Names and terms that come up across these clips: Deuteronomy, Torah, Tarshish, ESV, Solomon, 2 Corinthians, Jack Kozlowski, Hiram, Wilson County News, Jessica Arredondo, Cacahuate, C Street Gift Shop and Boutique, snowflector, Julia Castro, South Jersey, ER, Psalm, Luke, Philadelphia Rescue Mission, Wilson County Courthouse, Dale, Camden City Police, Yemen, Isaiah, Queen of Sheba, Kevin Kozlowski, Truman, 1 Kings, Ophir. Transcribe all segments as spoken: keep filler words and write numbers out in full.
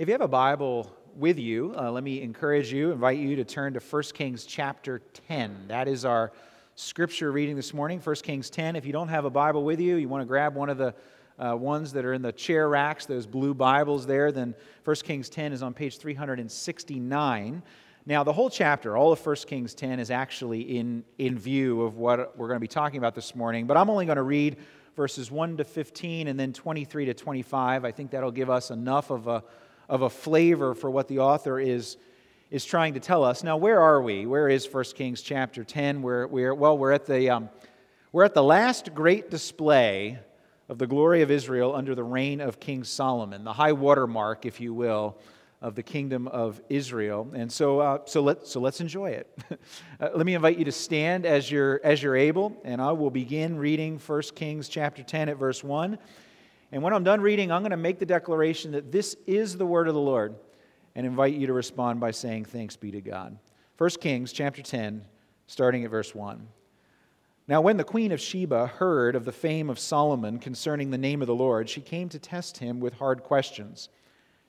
If you have a Bible with you, uh, let me encourage you, invite you to turn to First Kings chapter ten. That is our scripture reading this morning, First Kings ten. If you don't have a Bible with you, you want to grab one of the uh, ones that are in the chair racks, those blue Bibles there, then First Kings ten is on page three sixty-nine. Now, the whole chapter, all of First Kings ten is actually in, in view of what we're going to be talking about this morning, but I'm only going to read verses one to fifteen and then twenty-three to twenty-five. I think that'll give us enough of a of a flavor for what the author is is trying to tell us. Now, where are we? Where is First Kings chapter ten? We're, we're, well, we're at the um, we're at the last great display of the glory of Israel under the reign of King Solomon, the high water mark, if you will, of the kingdom of Israel. And so, uh, so let so let's enjoy it. uh, let me invite you to stand as you're as you're able, and I will begin reading First Kings chapter ten at verse one. And when I'm done reading, I'm going to make the declaration that this is the word of the Lord and invite you to respond by saying, thanks be to God. First Kings chapter ten, starting at verse one. Now when the Queen of Sheba heard of the fame of Solomon concerning the name of the Lord, she came to test him with hard questions.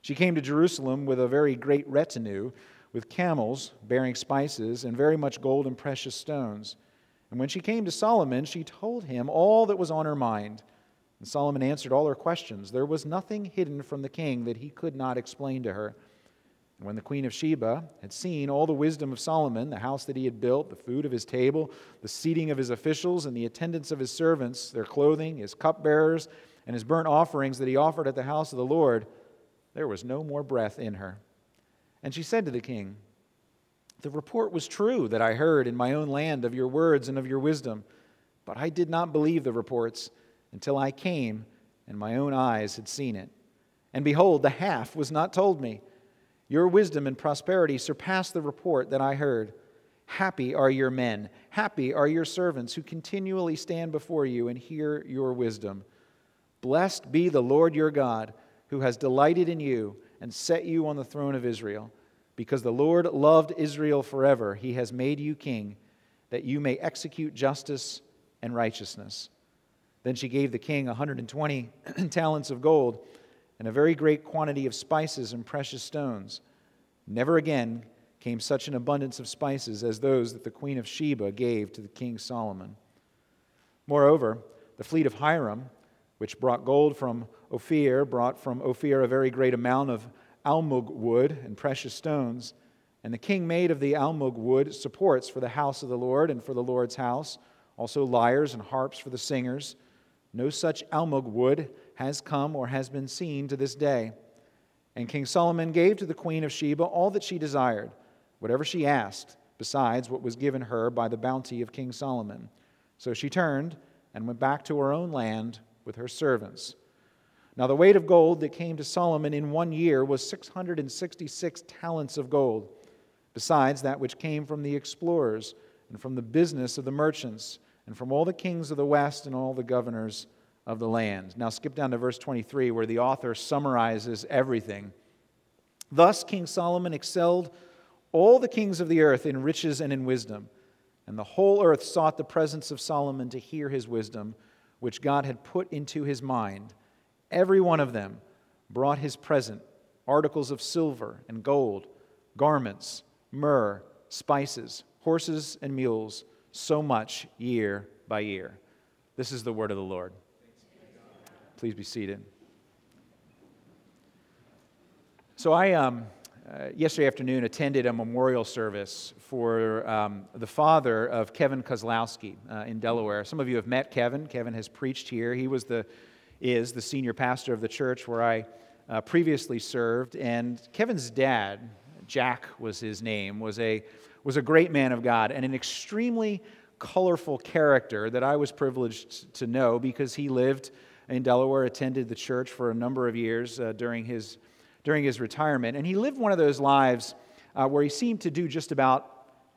She came to Jerusalem with a very great retinue, with camels bearing spices and very much gold and precious stones. And when she came to Solomon, she told him all that was on her mind. And Solomon answered all her questions. There was nothing hidden from the king that he could not explain to her. And when the Queen of Sheba had seen all the wisdom of Solomon, the house that he had built, the food of his table, the seating of his officials, and the attendance of his servants, their clothing, his cupbearers, and his burnt offerings that he offered at the house of the Lord, there was no more breath in her. And she said to the king, "The report was true that I heard in my own land of your words and of your wisdom, but I did not believe the reports until I came, and my own eyes had seen it. And behold, the half was not told me. Your wisdom and prosperity surpass the report that I heard. Happy are your men, happy are your servants who continually stand before you and hear your wisdom. Blessed be the Lord your God, who has delighted in you and set you on the throne of Israel. Because the Lord loved Israel forever, he has made you king, that you may execute justice and righteousness." Then she gave the king one hundred twenty talents of gold and a very great quantity of spices and precious stones. Never again came such an abundance of spices as those that the Queen of Sheba gave to the King Solomon. Moreover, the fleet of Hiram, which brought gold from Ophir, brought from Ophir a very great amount of almug wood and precious stones. And the king made of the almug wood supports for the house of the Lord and for the Lord's house, also lyres and harps for the singers. No such almug wood has come or has been seen to this day. And King Solomon gave to the Queen of Sheba all that she desired, whatever she asked, besides what was given her by the bounty of King Solomon. So she turned and went back to her own land with her servants. Now the weight of gold that came to Solomon in one year was six hundred sixty-six talents of gold, besides that which came from the explorers and from the business of the merchants, and from all the kings of the west and all the governors of the land. Now skip down to verse twenty-three, where the author summarizes everything. Thus King Solomon excelled all the kings of the earth in riches and in wisdom, and the whole earth sought the presence of Solomon to hear his wisdom, which God had put into his mind. Every one of them brought his present, articles of silver and gold, garments, myrrh, spices, horses and mules, so much year by year. This is the word of the Lord. Please be seated. So I, um, uh, yesterday afternoon, attended a memorial service for um, the father of Kevin Kozlowski uh, in Delaware. Some of you have met Kevin. Kevin has preached here. He was the is the senior pastor of the church where I uh, previously served. And Kevin's dad, Jack was his name, was a was a great man of God and an extremely colorful character that I was privileged to know because he lived in Delaware, attended the church for a number of years uh, during his during his retirement. And he lived one of those lives uh, where he seemed to do just about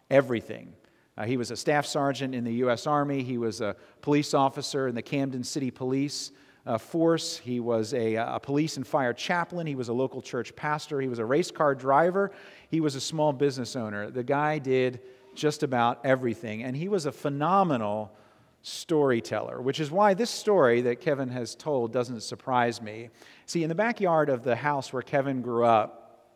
everything. Uh, he was a staff sergeant in the U S Army. He was a police officer in the Camden City Police uh, force. He was a, a police and fire chaplain. He was a local church pastor. He was a race car driver. He was a small business owner. The guy did just about everything, and he was a phenomenal storyteller, which is why this story that Kevin has told doesn't surprise me. See, in the backyard of the house where Kevin grew up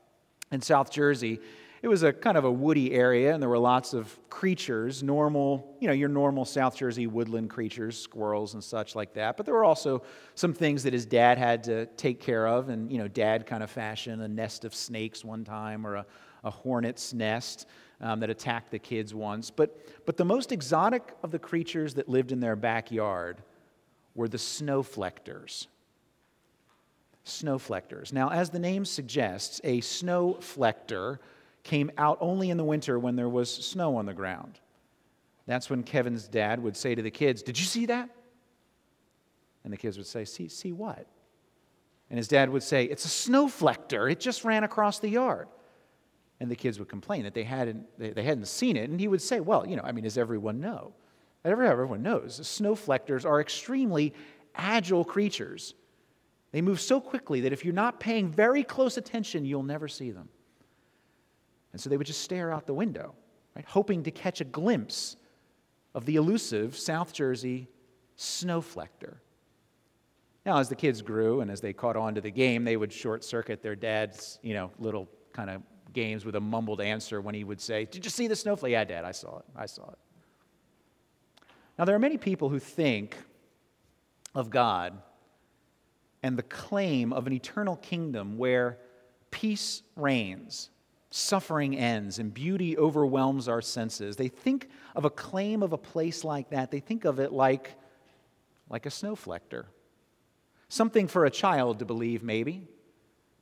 in South Jersey, it was a kind of a woody area, and there were lots of creatures, normal, you know, your normal South Jersey woodland creatures, squirrels and such like that. But there were also some things that his dad had to take care of, and, you know, dad kind of fashioned a nest of snakes one time, or a, a hornet's nest. Um, that attacked the kids once. But but the most exotic of the creatures that lived in their backyard were the snowflectors. Snowflectors. Now, as the name suggests, a snowflector came out only in the winter when there was snow on the ground. That's when Kevin's dad would say to the kids, "Did you see that?" And the kids would say, "See, see what?" And his dad would say, "It's a snowflector. It just ran across the yard." And the kids would complain that they hadn't they hadn't seen it. And he would say, well, you know, I mean, does everyone know? Everyone knows. Snowflectors are extremely agile creatures. They move so quickly that if you're not paying very close attention, you'll never see them. And so they would just stare out the window, right, hoping to catch a glimpse of the elusive South Jersey snowflector. Now, as the kids grew and as they caught on to the game, they would short-circuit their dad's, you know, little kind of games with a mumbled answer when he would say, "Did you see the snowflake?" "Yeah, Dad, I saw it. I saw it." Now, there are many people who think of God and the claim of an eternal kingdom where peace reigns, suffering ends, and beauty overwhelms our senses. They think of a claim of a place like that. They think of it like, like a snowflector. Something for a child to believe, maybe,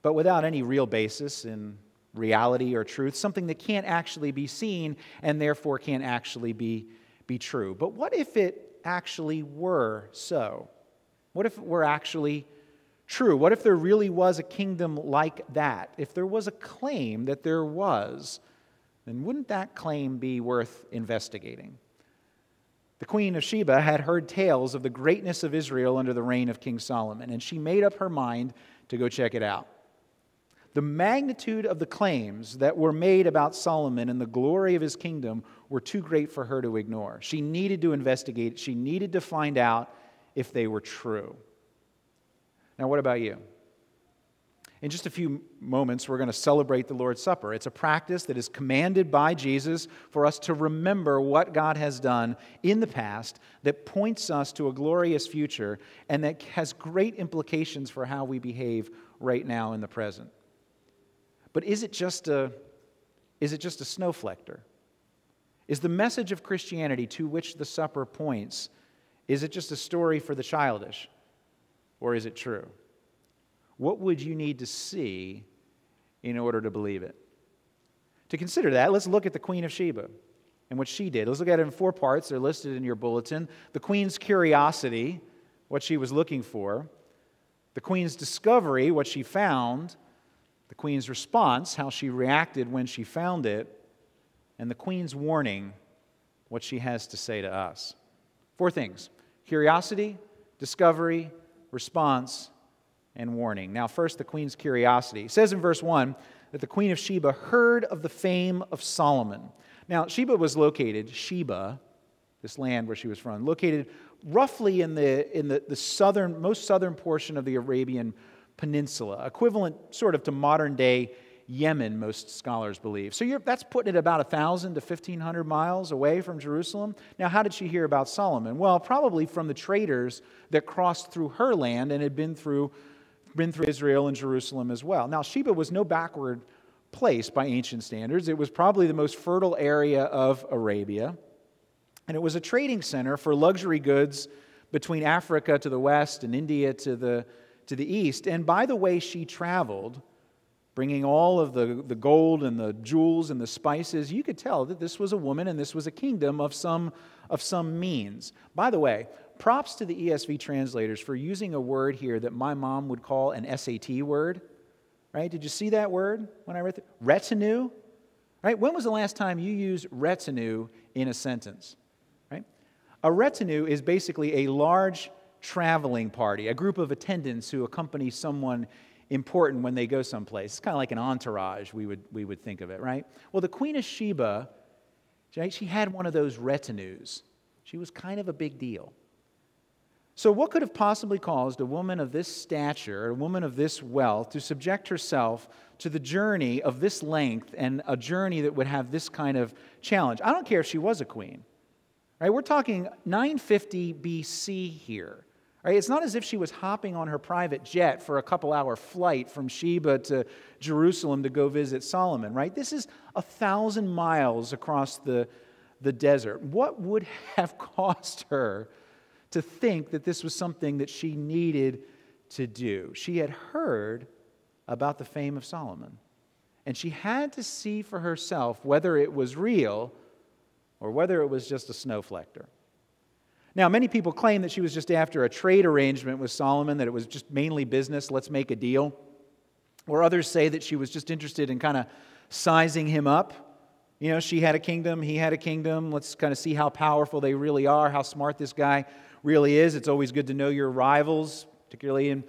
but without any real basis in reality or truth, something that can't actually be seen and therefore can't actually be, be true. But what if it actually were so? What if it were actually true? What if there really was a kingdom like that? If there was a claim that there was, then wouldn't that claim be worth investigating? The Queen of Sheba had heard tales of the greatness of Israel under the reign of King Solomon, and she made up her mind to go check it out. The magnitude of the claims that were made about Solomon and the glory of his kingdom were too great for her to ignore. She needed to investigate. She needed to find out if they were true. Now, what about you? In just a few moments, we're going to celebrate the Lord's Supper. It's a practice that is commanded by Jesus for us to remember what God has done in the past that points us to a glorious future and that has great implications for how we behave right now in the present. But is it just a, is it just a snowflector? Is the message of Christianity to which the supper points, is it just a story for the childish? Or is it true? What would you need to see in order to believe it? To consider that, let's look at the Queen of Sheba and what she did. Let's look at it in four parts. They're listed in your bulletin. The Queen's curiosity, what she was looking for. The Queen's discovery, what she found. The Queen's response, how she reacted when she found it, and the Queen's warning, what she has to say to us. Four things: curiosity, discovery, response, and warning. Now, first, the Queen's curiosity. It says in verse one that the Queen of Sheba heard of the fame of Solomon. Now, Sheba was located, Sheba, this land where she was from, located roughly in the in the, the southern, most southern portion of the Arabian Peninsula, equivalent sort of to modern-day Yemen, most scholars believe. So you're, that's putting it about one thousand to fifteen hundred miles away from Jerusalem. Now, how did she hear about Solomon? Well, probably from the traders that crossed through her land and had been through, been through Israel and Jerusalem as well. Now, Sheba was no backward place by ancient standards. It was probably the most fertile area of Arabia, and it was a trading center for luxury goods between Africa to the west and India to the to the east. And by the way she traveled, bringing all of the, the gold and the jewels and the spices, you could tell that this was a woman and this was a kingdom of some, of some means. By the way, props to the E S V translators for using a word here that my mom would call an S A T word, right? Did you see that word when I read it? Retinue, right? When was the last time you used retinue in a sentence, right? A retinue is basically a large traveling party, a group of attendants who accompany someone important when they go someplace. It's kind of like an entourage, we would we would think of it, right? Well, the Queen of Sheba, she had one of those retinues. She was kind of a big deal. So what could have possibly caused a woman of this stature, a woman of this wealth, to subject herself to the journey of this length and a journey that would have this kind of challenge? I don't care if she was a queen. Right? We're talking nine fifty B C here. Right? It's not as if she was hopping on her private jet for a couple-hour flight from Sheba to Jerusalem to go visit Solomon. Right? This is a thousand miles across the, the desert. What would have caused her to think that this was something that she needed to do? She had heard about the fame of Solomon, and she had to see for herself whether it was real or whether it was just a snowflector. Now, many people claim that she was just after a trade arrangement with Solomon, that it was just mainly business, let's make a deal. Or others say that she was just interested in kind of sizing him up. You know, she had a kingdom, he had a kingdom. Let's kind of see how powerful they really are, how smart this guy really is. It's always good to know your rivals, particularly in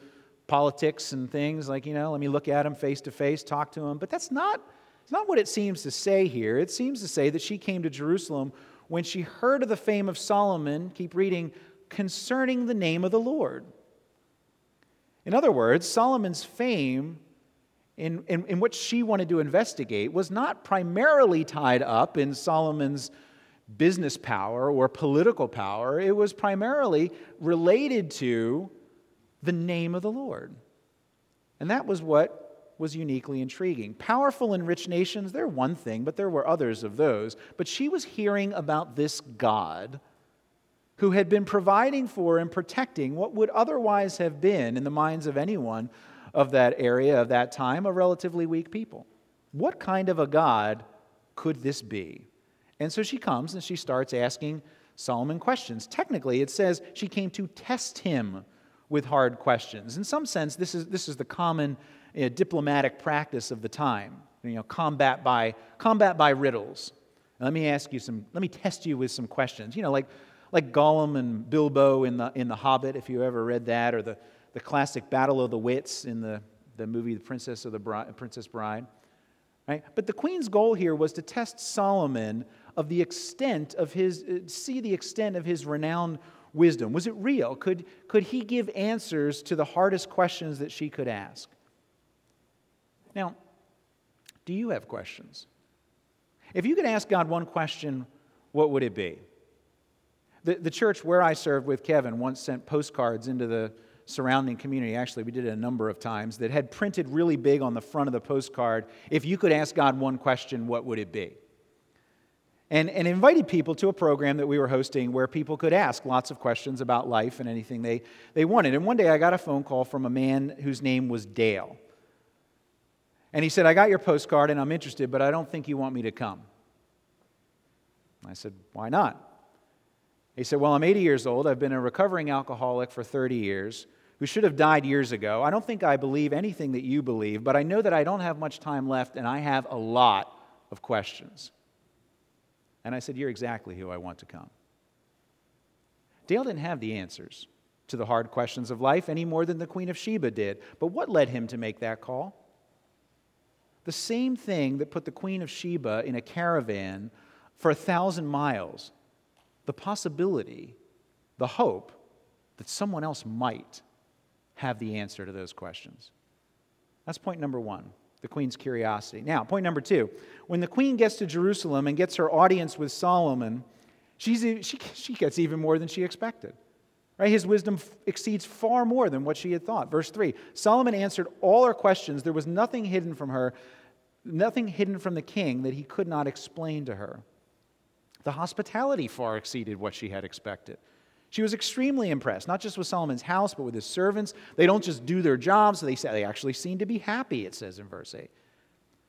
politics and things. Like, you know, let me look at him face to face, talk to him. But that's not, it's not what it seems to say here. It seems to say that she came to Jerusalem when she heard of the fame of Solomon, keep reading, concerning the name of the Lord. In other words, Solomon's fame, In, in, in what she wanted to investigate, was not primarily tied up in Solomon's business power or political power. It was primarily related to the name of the Lord. And that was what was uniquely intriguing. Powerful and rich nations, they're one thing, but there were others of those. But she was hearing about this God who had been providing for and protecting what would otherwise have been, in the minds of anyone of that area, of that time, a relatively weak people. What kind of a God could this be? And so she comes and she starts asking Solomon questions. Technically, it says she came to test him with hard questions. In some sense, this is this is the common you know, diplomatic practice of the time. You know, combat by combat by riddles. Let me ask you some. Let me test you with some questions. You know, like like Gollum and Bilbo in the in the Hobbit, if you ever read that, or the The classic Battle of the Wits in the, the movie The Princess of the Bride, Princess Bride. Right? But the queen's goal here was to test Solomon of the extent of his, see the extent of his renowned wisdom. Was it real? Could, could he give answers to the hardest questions that she could ask? Now, do you have questions? If you could ask God one question, what would it be? The, the church where I served with Kevin once sent postcards into the surrounding community. Actually, we did it a number of times, that had printed really big on the front of the postcard, if you could ask God one question, what would it be? And, and invited people to a program that we were hosting where people could ask lots of questions about life and anything they, they wanted. And one day I got a phone call from a man whose name was Dale. And he said, I got your postcard and I'm interested, but I don't think you want me to come. I said, why not? He said, well, I'm eighty years old. I've been a recovering alcoholic for thirty years. Who should have died years ago. I don't think I believe anything that you believe, but I know that I don't have much time left, and I have a lot of questions. And I said, you're exactly who I want to come. Dale didn't have the answers to the hard questions of life any more than the Queen of Sheba did. But what led him to make that call? The same thing that put the Queen of Sheba in a caravan for a thousand miles, the possibility, the hope that someone else might have the answer to those questions. That's point number one, the queen's curiosity. Now, point number two, when the queen gets to Jerusalem and gets her audience with Solomon, she's, she, she gets even more than she expected. Right? His wisdom f- exceeds far more than what she had thought. Verse three, Solomon answered all her questions. There was nothing hidden from her, nothing hidden from the king that he could not explain to her. The hospitality far exceeded what she had expected. She was extremely impressed, not just with Solomon's house, but with his servants. They don't just do their jobs, so they they actually seem to be happy, it says in verse eight.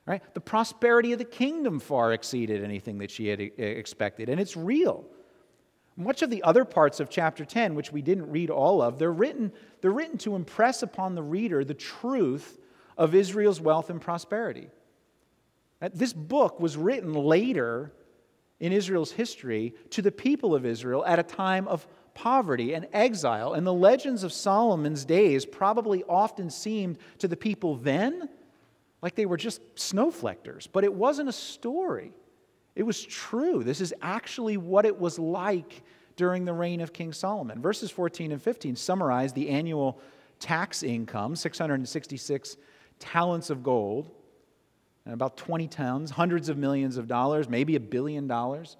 Right? The prosperity of the kingdom far exceeded anything that she had expected, and it's real. Much of the other parts of chapter ten, which we didn't read all of, they're written, they're written to impress upon the reader the truth of Israel's wealth and prosperity. This book was written later in Israel's history to the people of Israel at a time of poverty and exile, and the legends of Solomon's days probably often seemed to the people then like they were just snowflectors, but it wasn't a story. It was true. This is actually what it was like during the reign of King Solomon. Verses fourteen and fifteen summarize the annual tax income, six hundred sixty-six talents of gold, and about twenty tons, hundreds of millions of dollars, maybe a billion dollars,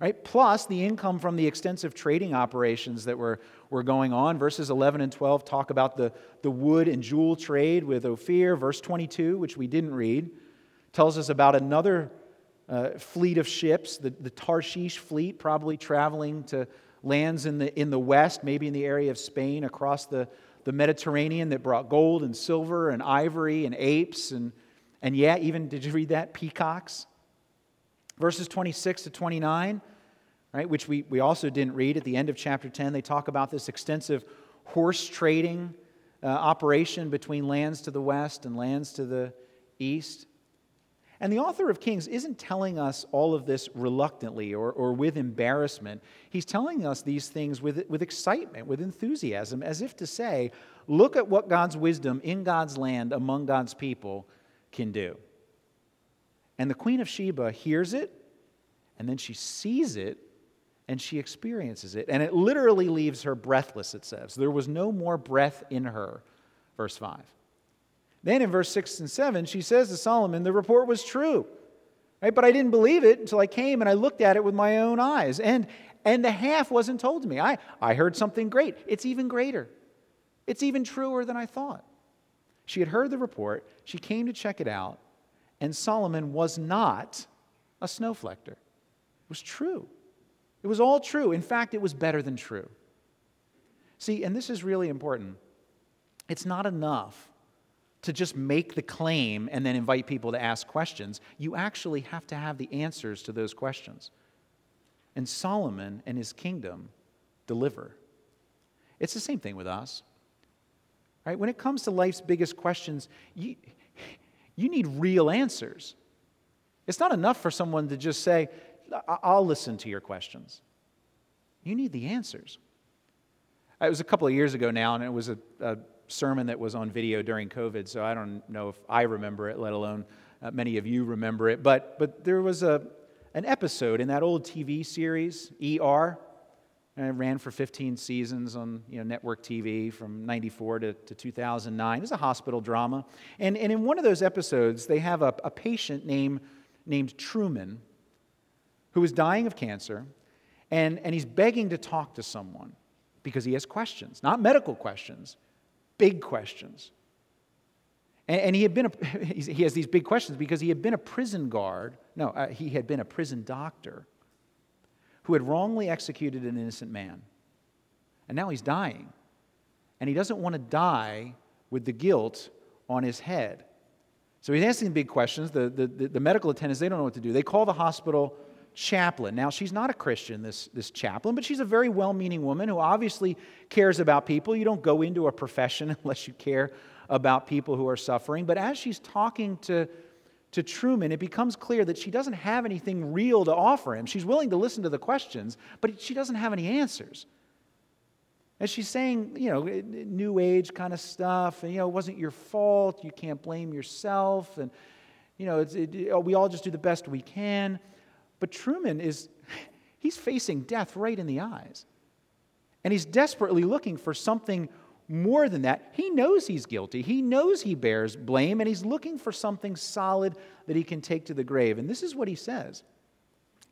right? Plus the income from the extensive trading operations that were, were going on. Verses eleven and twelve talk about the, the wood and jewel trade with Ophir. Verse twenty-two, which we didn't read, tells us about another uh, fleet of ships, the, the Tarshish fleet, probably traveling to lands in the in the west, maybe in the area of Spain, across the, the Mediterranean, that brought gold and silver and ivory and apes and, and yeah, even, did you read that? Peacocks. Verses twenty-six to twenty-nine, right, which we, we also didn't read at the end of chapter ten, they talk about this extensive horse trading uh, operation between lands to the west and lands to the east. And the author of Kings isn't telling us all of this reluctantly or, or with embarrassment. He's telling us these things with, with excitement, with enthusiasm, as if to say, look at what God's wisdom in God's land among God's people can do. And the Queen of Sheba hears it, and then she sees it, and she experiences it. And it literally leaves her breathless, it says. There was no more breath in her, verse five. Then in verse six and seven, she says to Solomon, the report was true, right? But I didn't believe it until I came and I looked at it with my own eyes. And, and the half wasn't told to me. I, I heard something great. It's even greater. It's even truer than I thought. She had heard the report. She came to check it out. And Solomon was not a snowflector. It was true. It was all true. In fact, it was better than true. See, and this is really important. It's not enough to just make the claim and then invite people to ask questions. You actually have to have the answers to those questions. And Solomon and his kingdom deliver. It's the same thing with us. Right? When it comes to life's biggest questions, you... You need real answers. It's not enough for someone to just say, I'll listen to your questions. You need the answers. It was a couple of years ago now, and it was a, a sermon that was on video during COVID, so I don't know if I remember it, let alone uh, many of you remember it. But but there was a an episode in that old T V series, E R, and it ran for fifteen seasons on you know, network T V from ninety-four to, to two thousand nine. It was a hospital drama. And, and in one of those episodes, they have a, a patient named, named Truman who is dying of cancer, and, and he's begging to talk to someone because he has questions, not medical questions, big questions. And, and he had been a, he has these big questions because he had been a prison guard. No, uh, he had been a prison doctor who had wrongly executed an innocent man. And now he's dying. And he doesn't want to die with the guilt on his head. So he's asking big questions. The, the, the medical attendants, they don't know what to do. They call the hospital chaplain. Now, she's not a Christian, this, this chaplain, but she's a very well-meaning woman who obviously cares about people. You don't go into a profession unless you care about people who are suffering. But as she's talking to to Truman, it becomes clear that she doesn't have anything real to offer him. She's willing to listen to the questions, but she doesn't have any answers. And she's saying, you know, new age kind of stuff, and, you know, it wasn't your fault, you can't blame yourself, and, you know, it's, it, we all just do the best we can. But Truman is, he's facing death right in the eyes. And he's desperately looking for something more than that. He knows he's guilty. He knows he bears blame, and he's looking for something solid that he can take to the grave. And this is what he says.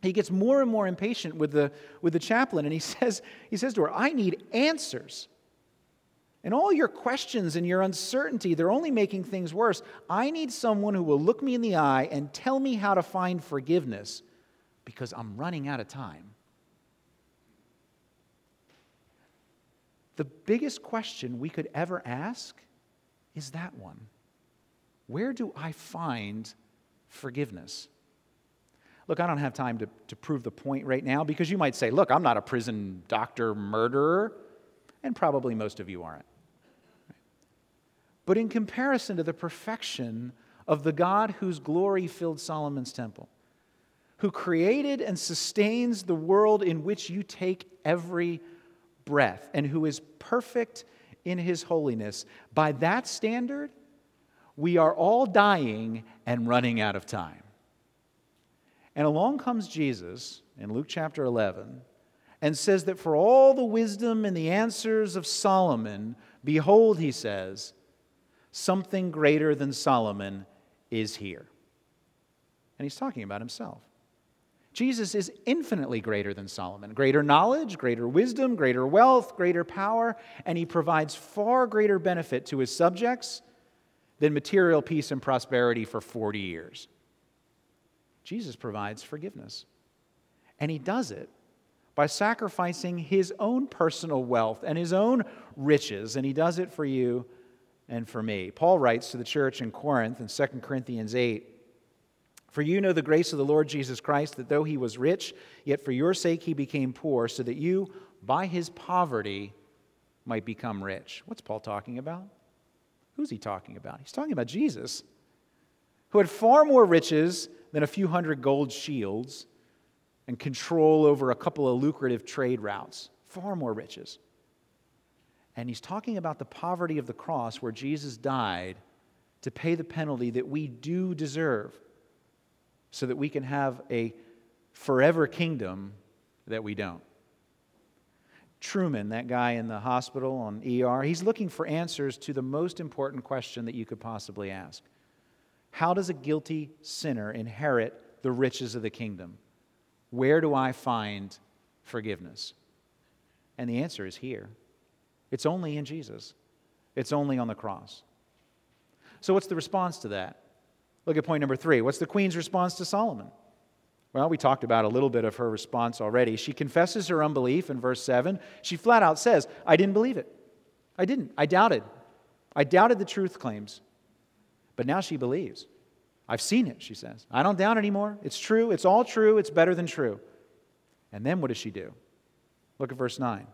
He gets more and more impatient with the with the chaplain, and he says, he says to her, I need answers. And all your questions and your uncertainty, they're only making things worse. I need someone who will look me in the eye and tell me how to find forgiveness, because I'm running out of time. The biggest question we could ever ask is that one. Where do I find forgiveness? Look, I don't have time to, to prove the point right now, because you might say, look, I'm not a prison doctor murderer, and probably most of you aren't. But in comparison to the perfection of the God whose glory filled Solomon's temple, who created and sustains the world in which you take every breath, and who is perfect in his holiness, by that standard, we are all dying and running out of time. And along comes Jesus in Luke chapter eleven, and says that for all the wisdom and the answers of Solomon, behold, he says, something greater than Solomon is here. And he's talking about himself. Jesus is infinitely greater than Solomon. Greater knowledge, greater wisdom, greater wealth, greater power, and he provides far greater benefit to his subjects than material peace and prosperity for forty years. Jesus provides forgiveness. And he does it by sacrificing his own personal wealth and his own riches, and he does it for you and for me. Paul writes to the church in Corinth in Second Corinthians eight, "For you know the grace of the Lord Jesus Christ, that though he was rich, yet for your sake he became poor, so that you, by his poverty, might become rich." What's Paul talking about? Who's he talking about? He's talking about Jesus, who had far more riches than a few hundred gold shields and control over a couple of lucrative trade routes. Far more riches. And he's talking about the poverty of the cross, where Jesus died to pay the penalty that we do deserve, so that we can have a forever kingdom that we don't. Truman, that guy in the hospital on E R, he's looking for answers to the most important question that you could possibly ask. How does a guilty sinner inherit the riches of the kingdom? Where do I find forgiveness? And the answer is here. It's only in Jesus. It's only on the cross. So what's the response to that? Look at point number three. What's the queen's response to Solomon? Well, we talked about a little bit of her response already. She confesses her unbelief in verse seven. She flat out says, I didn't believe it. I didn't. I doubted. I doubted the truth claims. But now she believes. I've seen it, she says. I don't doubt anymore. It's true. It's all true. It's better than true. And then what does she do? Look at verse nine.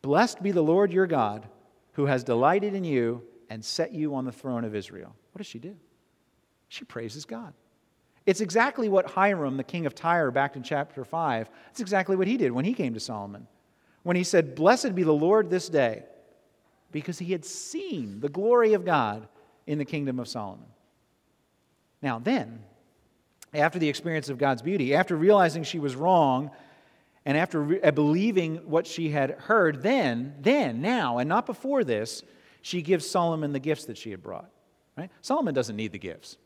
Blessed be the Lord your God, who has delighted in you and set you on the throne of Israel. What does she do? She praises God. It's exactly what Hiram, the king of Tyre, back in chapter five, it's exactly what he did when he came to Solomon. When he said, blessed be the Lord this day, because he had seen the glory of God in the kingdom of Solomon. Now then, after the experience of God's beauty, after realizing she was wrong, and after re- believing what she had heard, then, then, now, and not before this, she gives Solomon the gifts that she had brought. Right? Solomon doesn't need the gifts.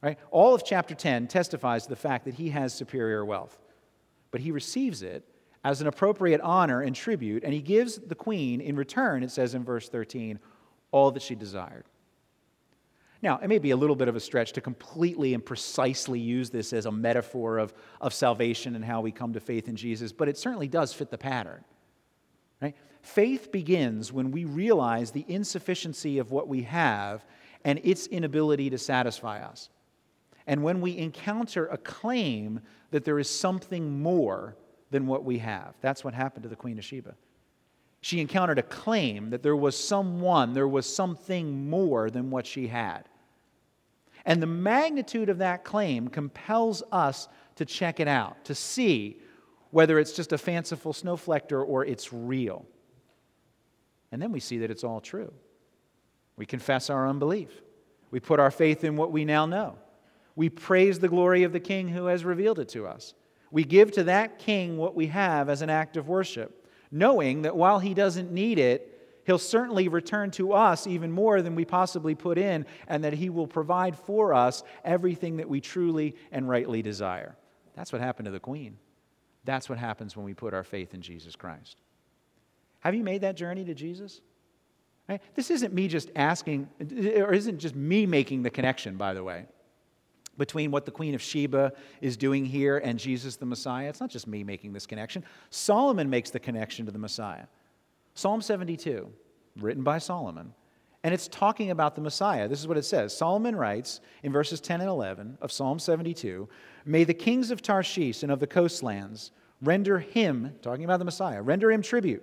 Right? All of chapter ten testifies to the fact that he has superior wealth, but he receives it as an appropriate honor and tribute, and he gives the queen in return, it says in verse thirteen, all that she desired. Now, it may be a little bit of a stretch to completely and precisely use this as a metaphor of, of salvation and how we come to faith in Jesus, but it certainly does fit the pattern. Right? Faith begins when we realize the insufficiency of what we have and its inability to satisfy us. And when we encounter a claim that there is something more than what we have. That's what happened to the Queen of Sheba. She encountered a claim that there was someone, there was something more than what she had. And the magnitude of that claim compels us to check it out, to see whether it's just a fanciful snowflector or it's real. And then we see that it's all true. We confess our unbelief. We put our faith in what we now know. We praise the glory of the King who has revealed it to us. We give to that King what we have as an act of worship, knowing that while he doesn't need it, he'll certainly return to us even more than we possibly put in, and that he will provide for us everything that we truly and rightly desire. That's what happened to the Queen. That's what happens when we put our faith in Jesus Christ. Have you made that journey to Jesus? Right? This isn't me just asking, or isn't just me making the connection, by the way, between what the Queen of Sheba is doing here and Jesus the Messiah. It's not just me making this connection. Solomon makes the connection to the Messiah. Psalm seventy-two, written by Solomon, and it's talking about the Messiah. This is what it says. Solomon writes in verses ten and eleven of Psalm seventy-two, "May the kings of Tarshish and of the coastlands render him," talking about the Messiah, "render him tribute.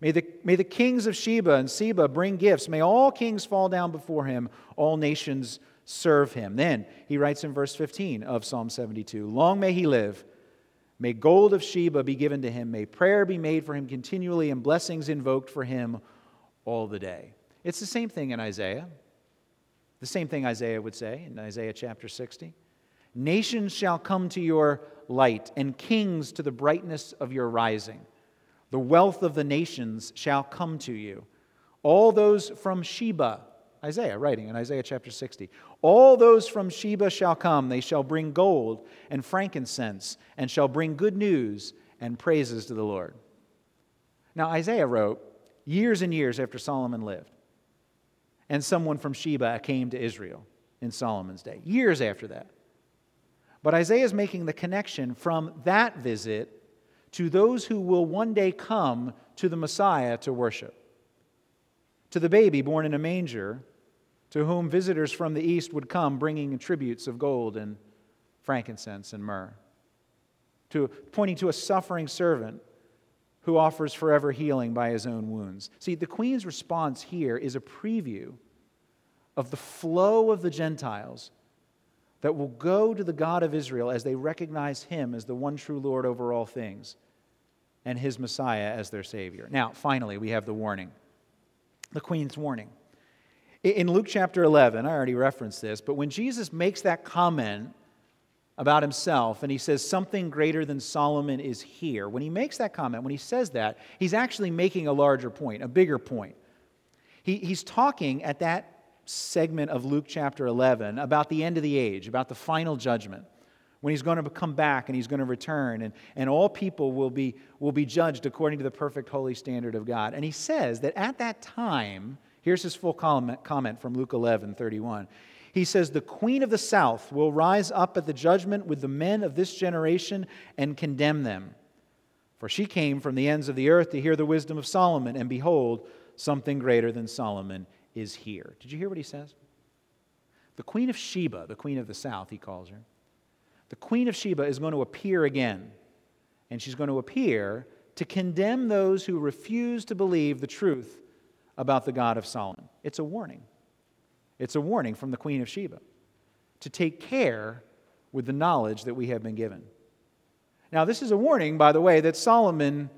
May the, may the kings of Sheba and Seba bring gifts. May all kings fall down before him. All nations serve him." Then he writes in verse fifteen of Psalm seventy-two, "Long may he live. May gold of Sheba be given to him. May prayer be made for him continually and blessings invoked for him all the day." It's the same thing in Isaiah. The same thing Isaiah would say in Isaiah chapter sixty. Nations shall come to your light, and kings to the brightness of your rising. The wealth of the nations shall come to you. All those from Sheba, Isaiah writing in Isaiah chapter sixty, all those from Sheba shall come. They shall bring gold and frankincense, and shall bring good news and praises to the Lord. Now Isaiah wrote years and years after Solomon lived, and someone from Sheba came to Israel in Solomon's day, years after that. But Isaiah is making the connection from that visit to those who will one day come to the Messiah to worship, to the baby born in a manger, to whom visitors from the east would come bringing tributes of gold and frankincense and myrrh, to pointing to a suffering servant who offers forever healing by his own wounds. See, the Queen's response here is a preview of the flow of the Gentiles that will go to the God of Israel as they recognize Him as the one true Lord over all things and His Messiah as their Savior. Now, finally, we have the warning, the Queen's warning. In Luke chapter eleven, I already referenced this, but when Jesus makes that comment about Himself and He says something greater than Solomon is here, when He makes that comment, when He says that, He's actually making a larger point, a bigger point. He, he's talking at that segment of Luke chapter eleven about the end of the age, about the final judgment, when He's going to come back and He's going to return, and, and all people will be, will be judged according to the perfect holy standard of God. And He says that at that time, here's His full comment, comment from Luke eleven thirty-one. He says, "The Queen of the South will rise up at the judgment with the men of this generation and condemn them. For she came from the ends of the earth to hear the wisdom of Solomon, and behold, something greater than Solomon is here." Did you hear what he says? The Queen of Sheba, the Queen of the South, he calls her, the Queen of Sheba is going to appear again, and she's going to appear to condemn those who refuse to believe the truth about the God of Solomon. It's a warning. It's a warning from the Queen of Sheba to take care with the knowledge that we have been given. Now, this is a warning, by the way, that Solomon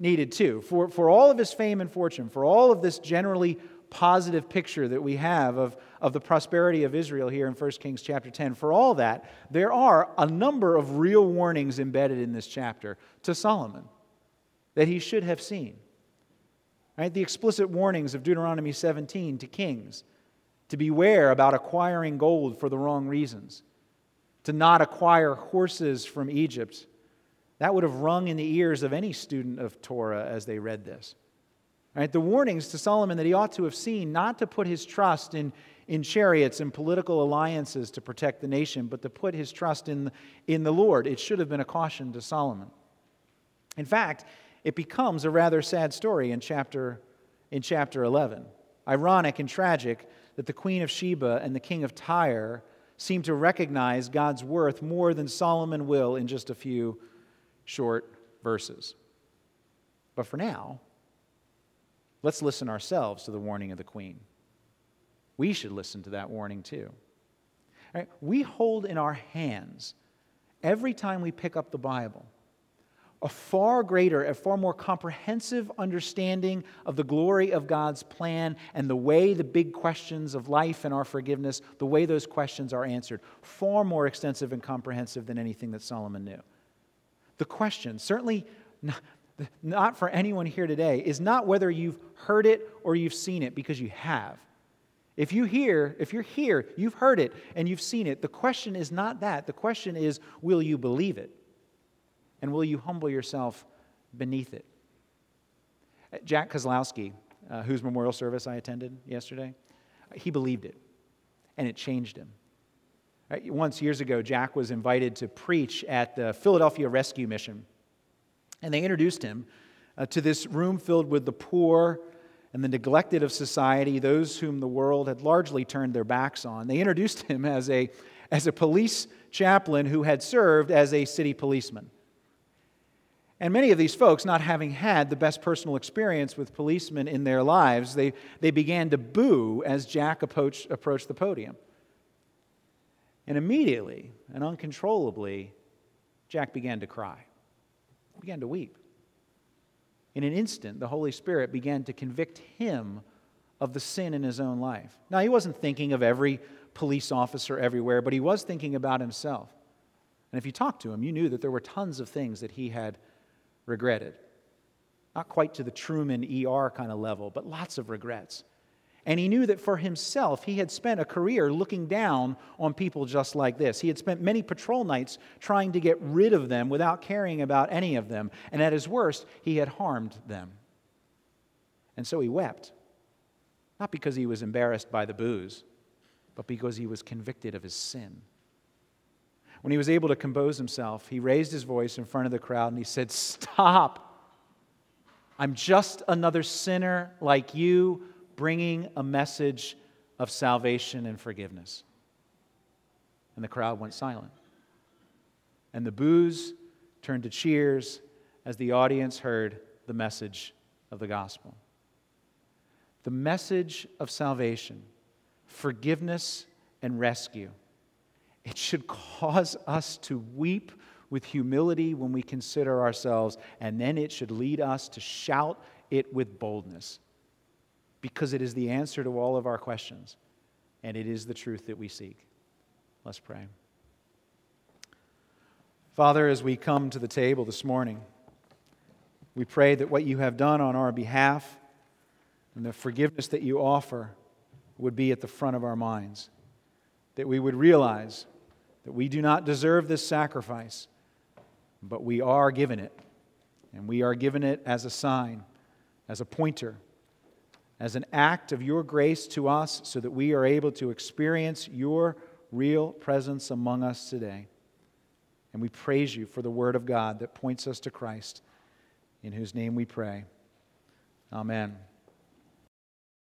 needed too. For, for all of his fame and fortune, for all of this generally positive picture that we have of, of the prosperity of Israel here in First Kings chapter ten. For all that, there are a number of real warnings embedded in this chapter to Solomon that he should have seen. Right? The explicit warnings of Deuteronomy seventeen to kings to beware about acquiring gold for the wrong reasons, to not acquire horses from Egypt. That would have rung in the ears of any student of Torah as they read this. Right, the warnings to Solomon that he ought to have seen, not to put his trust in, in chariots and political alliances to protect the nation, but to put his trust in, in the Lord. It should have been a caution to Solomon. In fact, it becomes a rather sad story in chapter, in chapter eleven. Ironic and tragic that the Queen of Sheba and the King of Tyre seem to recognize God's worth more than Solomon will in just a few short verses. But for now, let's listen ourselves to the warning of the Queen. We should listen to that warning too. All right, we hold in our hands, every time we pick up the Bible, a far greater, a far more comprehensive understanding of the glory of God's plan and the way the big questions of life and our forgiveness, the way those questions are answered, far more extensive and comprehensive than anything that Solomon knew. The question, certainly not, Not for anyone here today, is not whether you've heard it or you've seen it, because you have. If you hear, if you're here, you've heard it and you've seen it. The question is not that. The question is, will you believe it? And will you humble yourself beneath it? Jack Kozlowski, uh, whose memorial service I attended yesterday, he believed it, and it changed him. Right? Once, years ago, Jack was invited to preach at the Philadelphia Rescue Mission. And they introduced him uh, to this room filled with the poor and the neglected of society, those whom the world had largely turned their backs on. They introduced him as a, as a police chaplain who had served as a city policeman. And many of these folks, not having had the best personal experience with policemen in their lives, they, they began to boo as Jack approach, approached the podium. And immediately and uncontrollably, Jack began to cry. Began to weep. In an instant, the Holy Spirit began to convict him of the sin in his own life. Now, he wasn't thinking of every police officer everywhere, but he was thinking about himself. And if you talked to him, you knew that there were tons of things that he had regretted. Not quite to the Truman E R kind of level, but lots of regrets. And he knew that for himself, he had spent a career looking down on people just like this. He had spent many patrol nights trying to get rid of them without caring about any of them. And at his worst, he had harmed them. And so he wept. Not because he was embarrassed by the booze, but because he was convicted of his sin. When he was able to compose himself, he raised his voice in front of the crowd and he said, "Stop! I'm just another sinner like you, bringing a message of salvation and forgiveness." And the crowd went silent. And the boos turned to cheers as the audience heard the message of the gospel. The message of salvation, forgiveness, and rescue. It should cause us to weep with humility when we consider ourselves, and then it should lead us to shout it with boldness, because it is the answer to all of our questions, and it is the truth that we seek. Let's pray. Father, as we come to the table this morning, we pray that what you have done on our behalf and the forgiveness that you offer would be at the front of our minds, that we would realize that we do not deserve this sacrifice, but we are given it. And we are given it as a sign, as a pointer, as an act of your grace to us so that we are able to experience your real presence among us today. And we praise you for the word of God that points us to Christ, in whose name we pray. Amen.